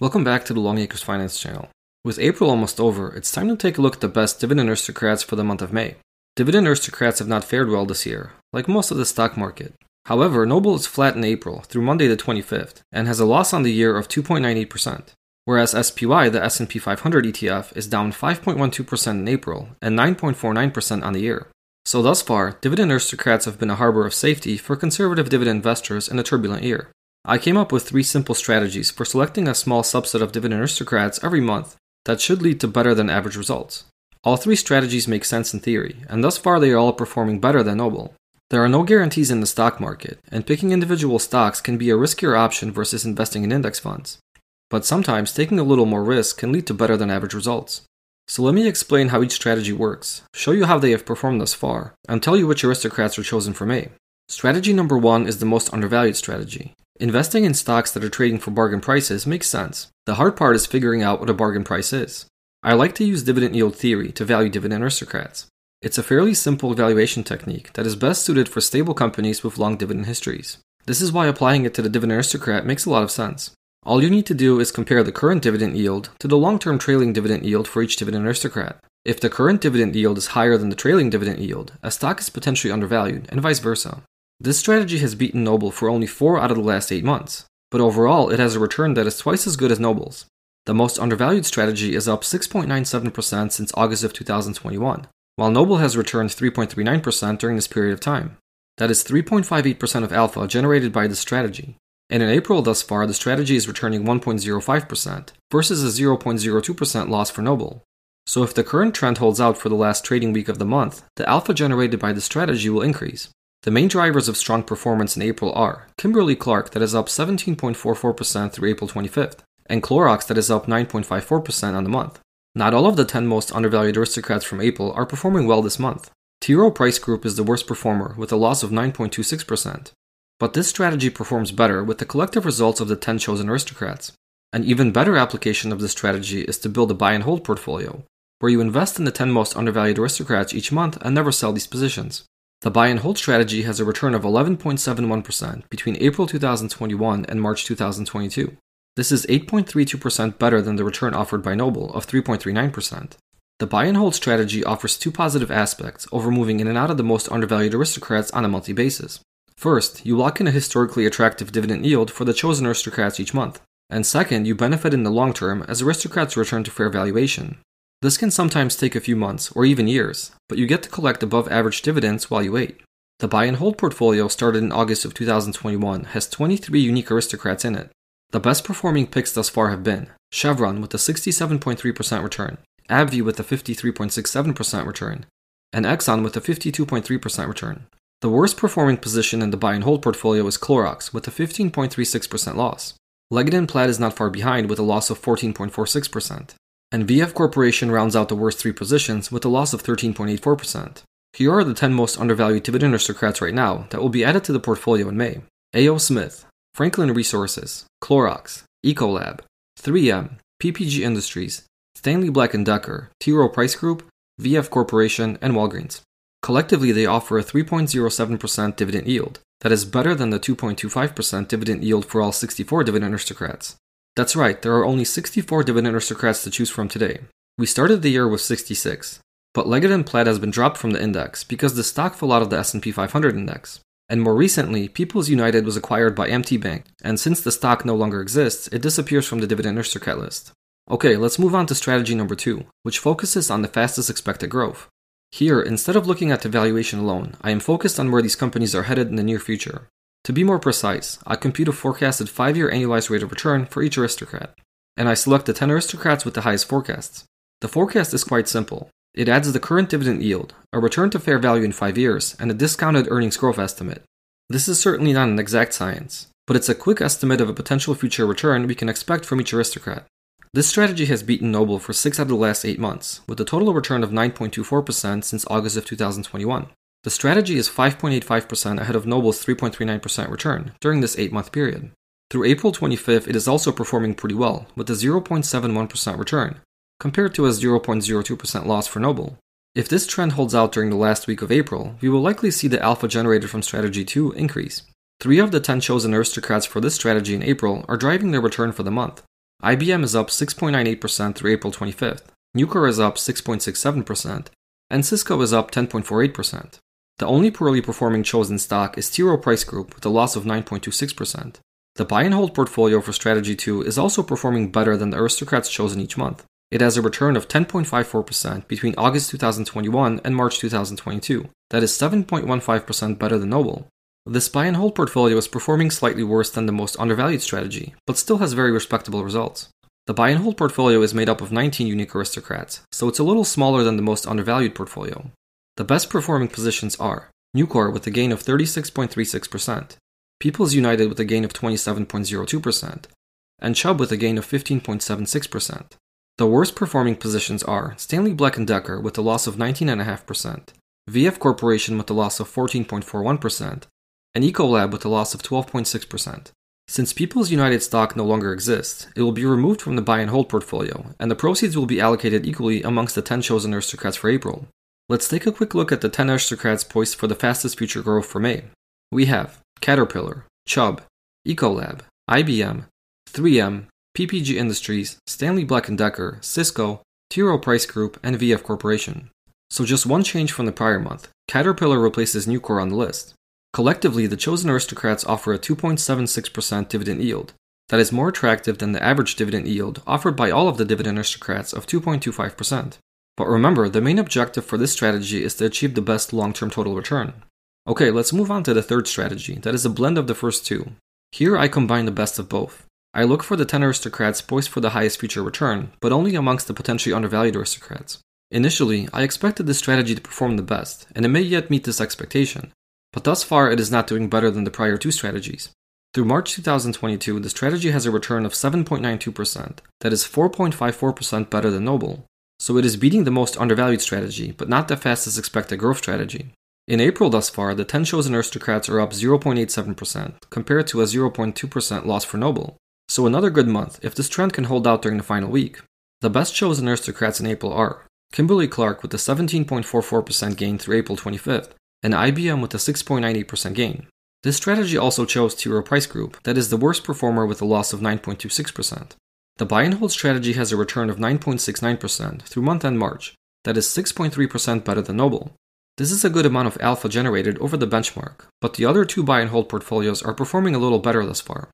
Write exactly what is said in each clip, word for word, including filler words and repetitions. Welcome back to the Long Acres Finance Channel. With April almost over, it's time to take a look at the best dividend aristocrats for the month of May. Dividend aristocrats have not fared well this year, like most of the stock market. However, Noble is flat in April through Monday the twenty-fifth and has a loss on the year of two point nine eight percent, whereas S P Y, the S and P five hundred E T F, is down five point one two percent in April and nine point four nine percent on the year. So thus far, dividend aristocrats have been a harbor of safety for conservative dividend investors in a turbulent year. I came up with three simple strategies for selecting a small subset of dividend aristocrats every month that should lead to better than average results. All three strategies make sense in theory, and thus far they are all performing better than Noble. There are no guarantees in the stock market, and picking individual stocks can be a riskier option versus investing in index funds. But sometimes taking a little more risk can lead to better than average results. So let me explain how each strategy works, show you how they have performed thus far, and tell you which aristocrats are chosen for May. Strategy number one is the most undervalued strategy. Investing in stocks that are trading for bargain prices makes sense. The hard part is figuring out what a bargain price is. I like to use dividend yield theory to value dividend aristocrats. It's a fairly simple valuation technique that is best suited for stable companies with long dividend histories. This is why applying it to the dividend aristocrat makes a lot of sense. All you need to do is compare the current dividend yield to the long-term trailing dividend yield for each dividend aristocrat. If the current dividend yield is higher than the trailing dividend yield, a stock is potentially undervalued, and vice versa. This strategy has beaten Noble for only four out of the last eight months, but overall it has a return that is twice as good as Noble's. The most undervalued strategy is up six point nine seven percent since August of two thousand twenty-one, while Noble has returned three point three nine percent during this period of time. That is three point five eight percent of alpha generated by this strategy, and in April thus far the strategy is returning one point zero five percent versus a zero point zero two percent loss for Noble. So if the current trend holds out for the last trading week of the month, the alpha generated by this strategy will increase. The main drivers of strong performance in April are Kimberly Clark, that is up seventeen point four four percent through April twenty-fifth, and Clorox, that is up nine point five four percent on the month. Not all of the ten most undervalued aristocrats from April are performing well this month. T. Rowe Price Group is the worst performer with a loss of nine point two six percent, but this strategy performs better with the collective results of the ten chosen aristocrats. An even better application of this strategy is to build a buy and hold portfolio, where you invest in the ten most undervalued aristocrats each month and never sell these positions. The buy and hold strategy has a return of eleven point seven one percent between April two thousand twenty-one and March two thousand twenty-two. This is eight point three two percent better than the return offered by Noble of three point three nine percent. The buy and hold strategy offers two positive aspects over moving in and out of the most undervalued aristocrats on a monthly basis. First, you lock in a historically attractive dividend yield for the chosen aristocrats each month. And second, you benefit in the long term as aristocrats return to fair valuation. This can sometimes take a few months, or even years, but you get to collect above-average dividends while you wait. The buy and hold portfolio started in August of two thousand twenty-one has twenty-three unique aristocrats in it. The best-performing picks thus far have been Chevron with a sixty-seven point three percent return, AbbVie with a fifty-three point six seven percent return, and Exxon with a fifty-two point three percent return. The worst-performing position in the buy and hold portfolio is Clorox with a fifteen point three six percent loss. Leggett and Platt is not far behind with a loss of fourteen point four six percent. And V F Corporation rounds out the worst three positions with a loss of thirteen point eight four percent. Here are the ten most undervalued dividend aristocrats right now that will be added to the portfolio in May. A O. Smith, Franklin Resources, Clorox, Ecolab, three M, P P G Industries, Stanley Black and Decker, T. Rowe Price Group, V F Corporation, and Walgreens. Collectively, they offer a three point zero seven percent dividend yield. That is better than the two point two five percent dividend yield for all sixty-four dividend aristocrats. That's right, there are only sixty-four dividend aristocrats to choose from today. We started the year with sixty-six, but Leggett and Platt has been dropped from the index because the stock fell out of the S and P five hundred index. And more recently, Peoples United was acquired by M T Bank, and since the stock no longer exists, it disappears from the dividend aristocrat list. Okay, let's move on to strategy number two, which focuses on the fastest expected growth. Here, instead of looking at the valuation alone, I am focused on where these companies are headed in the near future. To be more precise, I compute a forecasted five-year annualized rate of return for each aristocrat, and I select the ten aristocrats with the highest forecasts. The forecast is quite simple. It adds the current dividend yield, a return to fair value in five years, and a discounted earnings growth estimate. This is certainly not an exact science, but it's a quick estimate of a potential future return we can expect from each aristocrat. This strategy has beaten Noble for six out of the last eight months, with a total return of nine point two four percent since August of two thousand twenty-one. The strategy is five point eight five percent ahead of Noble's three point three nine percent return during this eight-month period. Through April twenty-fifth, it is also performing pretty well, with a zero point seven one percent return, compared to a zero point zero two percent loss for Noble. If this trend holds out during the last week of April, we will likely see the alpha generated from strategy two increase. Three of the ten chosen aristocrats for this strategy in April are driving their return for the month. I B M is up six point nine eight percent through April twenty-fifth, Nucor is up six point six seven percent, and Cisco is up ten point four eight percent. The only poorly performing chosen stock is T. Rowe Price Group with a loss of nine point two six percent. The buy and hold portfolio for strategy two is also performing better than the aristocrats chosen each month. It has a return of ten point five four percent between August twenty twenty-one and March twenty twenty-two, that is seven point one five percent better than Noble. This buy and hold portfolio is performing slightly worse than the most undervalued strategy, but still has very respectable results. The buy and hold portfolio is made up of nineteen unique aristocrats, so it's a little smaller than the most undervalued portfolio. The best performing positions are Nucor with a gain of thirty-six point three six percent, Peoples United with a gain of twenty-seven point zero two percent, and Chubb with a gain of fifteen point seven six percent. The worst performing positions are Stanley Black and Decker with a loss of nineteen point five percent, V F Corporation with a loss of fourteen point four one percent, and Ecolab with a loss of twelve point six percent. Since Peoples United stock no longer exists, it will be removed from the buy and hold portfolio, and the proceeds will be allocated equally amongst the ten chosen aristocrats for April. Let's take a quick look at the ten aristocrats poised for the fastest future growth for May. We have Caterpillar, Chubb, Ecolab, I B M, three M, P P G Industries, Stanley Black and Decker, Cisco, T. Rowe Price Group, and V F Corporation. So just one change from the prior month. Caterpillar replaces Nucor on the list. Collectively, the chosen aristocrats offer a two point seven six percent dividend yield that is more attractive than the average dividend yield offered by all of the dividend aristocrats of two point two five percent. But remember, the main objective for this strategy is to achieve the best long-term total return. Okay, let's move on to the third strategy that is a blend of the first two. Here I combine the best of both. I look for the ten aristocrats poised for the highest future return, but only amongst the potentially undervalued aristocrats. Initially, I expected this strategy to perform the best, and it may yet meet this expectation. But thus far, it is not doing better than the prior two strategies. Through March twenty twenty-two, the strategy has a return of seven point nine two percent, that is four point five four percent better than Noble, so it is beating the most undervalued strategy, but not the fastest expected growth strategy. In April thus far, the ten chosen aristocrats are up zero point eight seven percent, compared to a zero point two percent loss for Noble, so another good month if this trend can hold out during the final week. The best chosen aristocrats in April are Kimberly Clark with a seventeen point four four percent gain through April twenty-fifth, and I B M with a six point nine eight percent gain. This strategy also chose T. Rowe Price Group, that is the worst performer with a loss of nine point two six percent. The buy and hold strategy has a return of nine point six nine percent through month-end March, that is six point three percent better than Noble. This is a good amount of alpha generated over the benchmark, but the other two buy and hold portfolios are performing a little better thus far.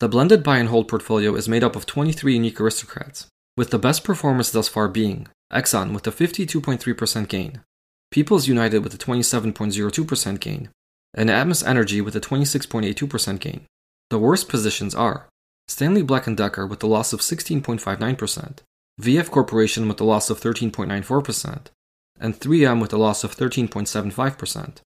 The blended buy and hold portfolio is made up of twenty-three unique aristocrats, with the best performance thus far being Exxon with a fifty-two point three percent gain, Peoples United with a twenty-seven point zero two percent gain, and Atmos Energy with a twenty-six point eight two percent gain. The worst positions are Stanley Black and Decker with a loss of sixteen point five nine percent, V F Corporation with a loss of thirteen point nine four percent, and three M with a loss of thirteen point seven five percent.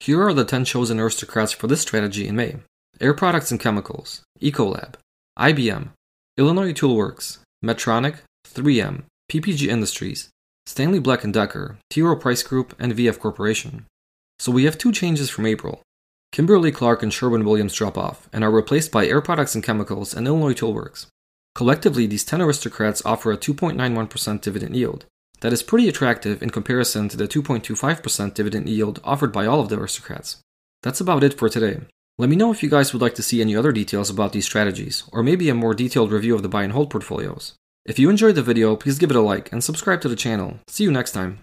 Here are the ten chosen aristocrats for this strategy in May: Air Products and Chemicals, Ecolab, I B M, Illinois Tool Works, Medtronic, three M, P P G Industries, Stanley Black and Decker, T. Rowe Price Group, and V F Corporation. So we have two changes from April. Kimberly Clark and Sherwin-Williams drop off and are replaced by Air Products and Chemicals and Illinois Tool Works. Collectively, these ten aristocrats offer a two point nine one percent dividend yield. That is pretty attractive in comparison to the two point two five percent dividend yield offered by all of the aristocrats. That's about it for today. Let me know if you guys would like to see any other details about these strategies, or maybe a more detailed review of the buy and hold portfolios. If you enjoyed the video, please give it a like and subscribe to the channel. See you next time.